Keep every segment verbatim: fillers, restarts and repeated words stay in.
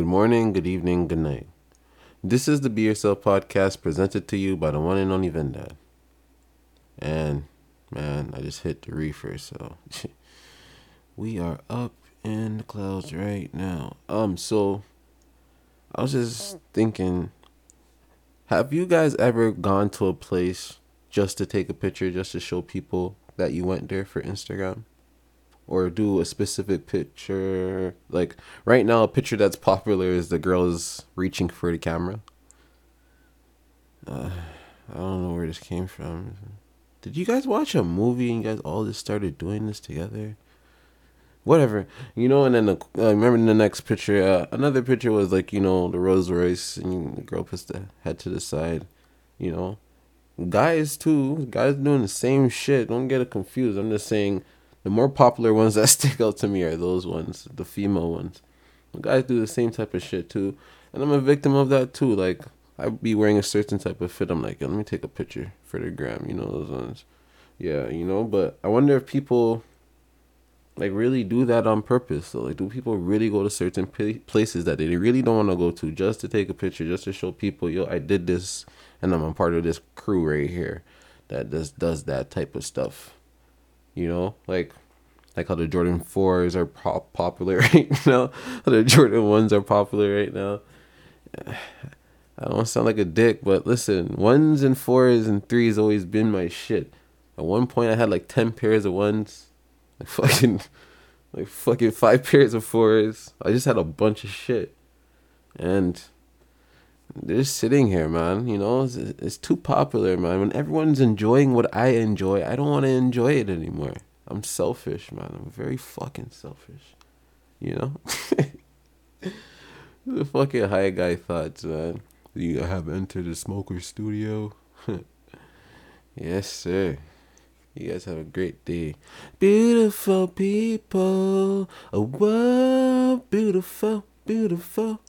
Good morning, good evening, good night. This is the Be Yourself podcast presented to you by the one and only Vindad. And, man, I just hit the reefer, so we are up in the clouds right now. Um, so, I was just thinking, have you guys ever gone to a place just to take a picture, just to show people that you went there for Instagram? Or do a specific picture? Like, right now, a picture that's popular is the girls reaching for the camera. Uh, I don't know where this came from. Did you guys watch a movie and you guys all just started doing this together? Whatever. You know, and then the, I remember in the next picture, uh, another picture was like, you know, the Rolls Royce, and the girl puts the head to the side, you know. Guys, too. Guys doing the same shit. Don't get it confused. I'm just saying, the more popular ones that stick out to me are those ones, the female ones. The guys do the same type of shit too, and I'm a victim of that too. Like, I'd be wearing a certain type of fit. I'm like, let me take a picture for the gram. You know those ones, yeah. You know, but I wonder if people like really do that on purpose. So, like, do people really go to certain places that they really don't want to go to just to take a picture, just to show people, yo, I did this, and I'm a part of this crew right here that just does that type of stuff. You know, like like how the Jordan fours are pop- popular right now. How the Jordan ones are popular right now. I don't sound like a dick, but listen, ones and fours and threes always been my shit. At one point, I had like ten pairs of ones, like fucking, like fucking five pairs of fours. I just had a bunch of shit, and they're just sitting here, man. You know, it's, it's too popular, man. When everyone's enjoying what I enjoy, I don't want to enjoy it anymore. I'm selfish, man. I'm very fucking selfish. You know? The fucking high guy thoughts, man. You have entered the smoker studio. Yes, sir. You guys have a great day. Beautiful people. Oh, wow. Beautiful, beautiful.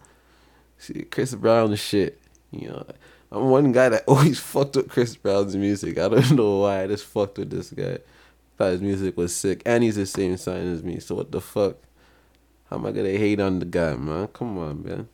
See, Chris Brown shit, you know, I'm one guy that always fucked with Chris Brown's music. I don't know why, I just fucked with this guy. Thought his music was sick, and he's the same sign as me, so what the fuck? How am I gonna hate on the guy, man? Come on, man.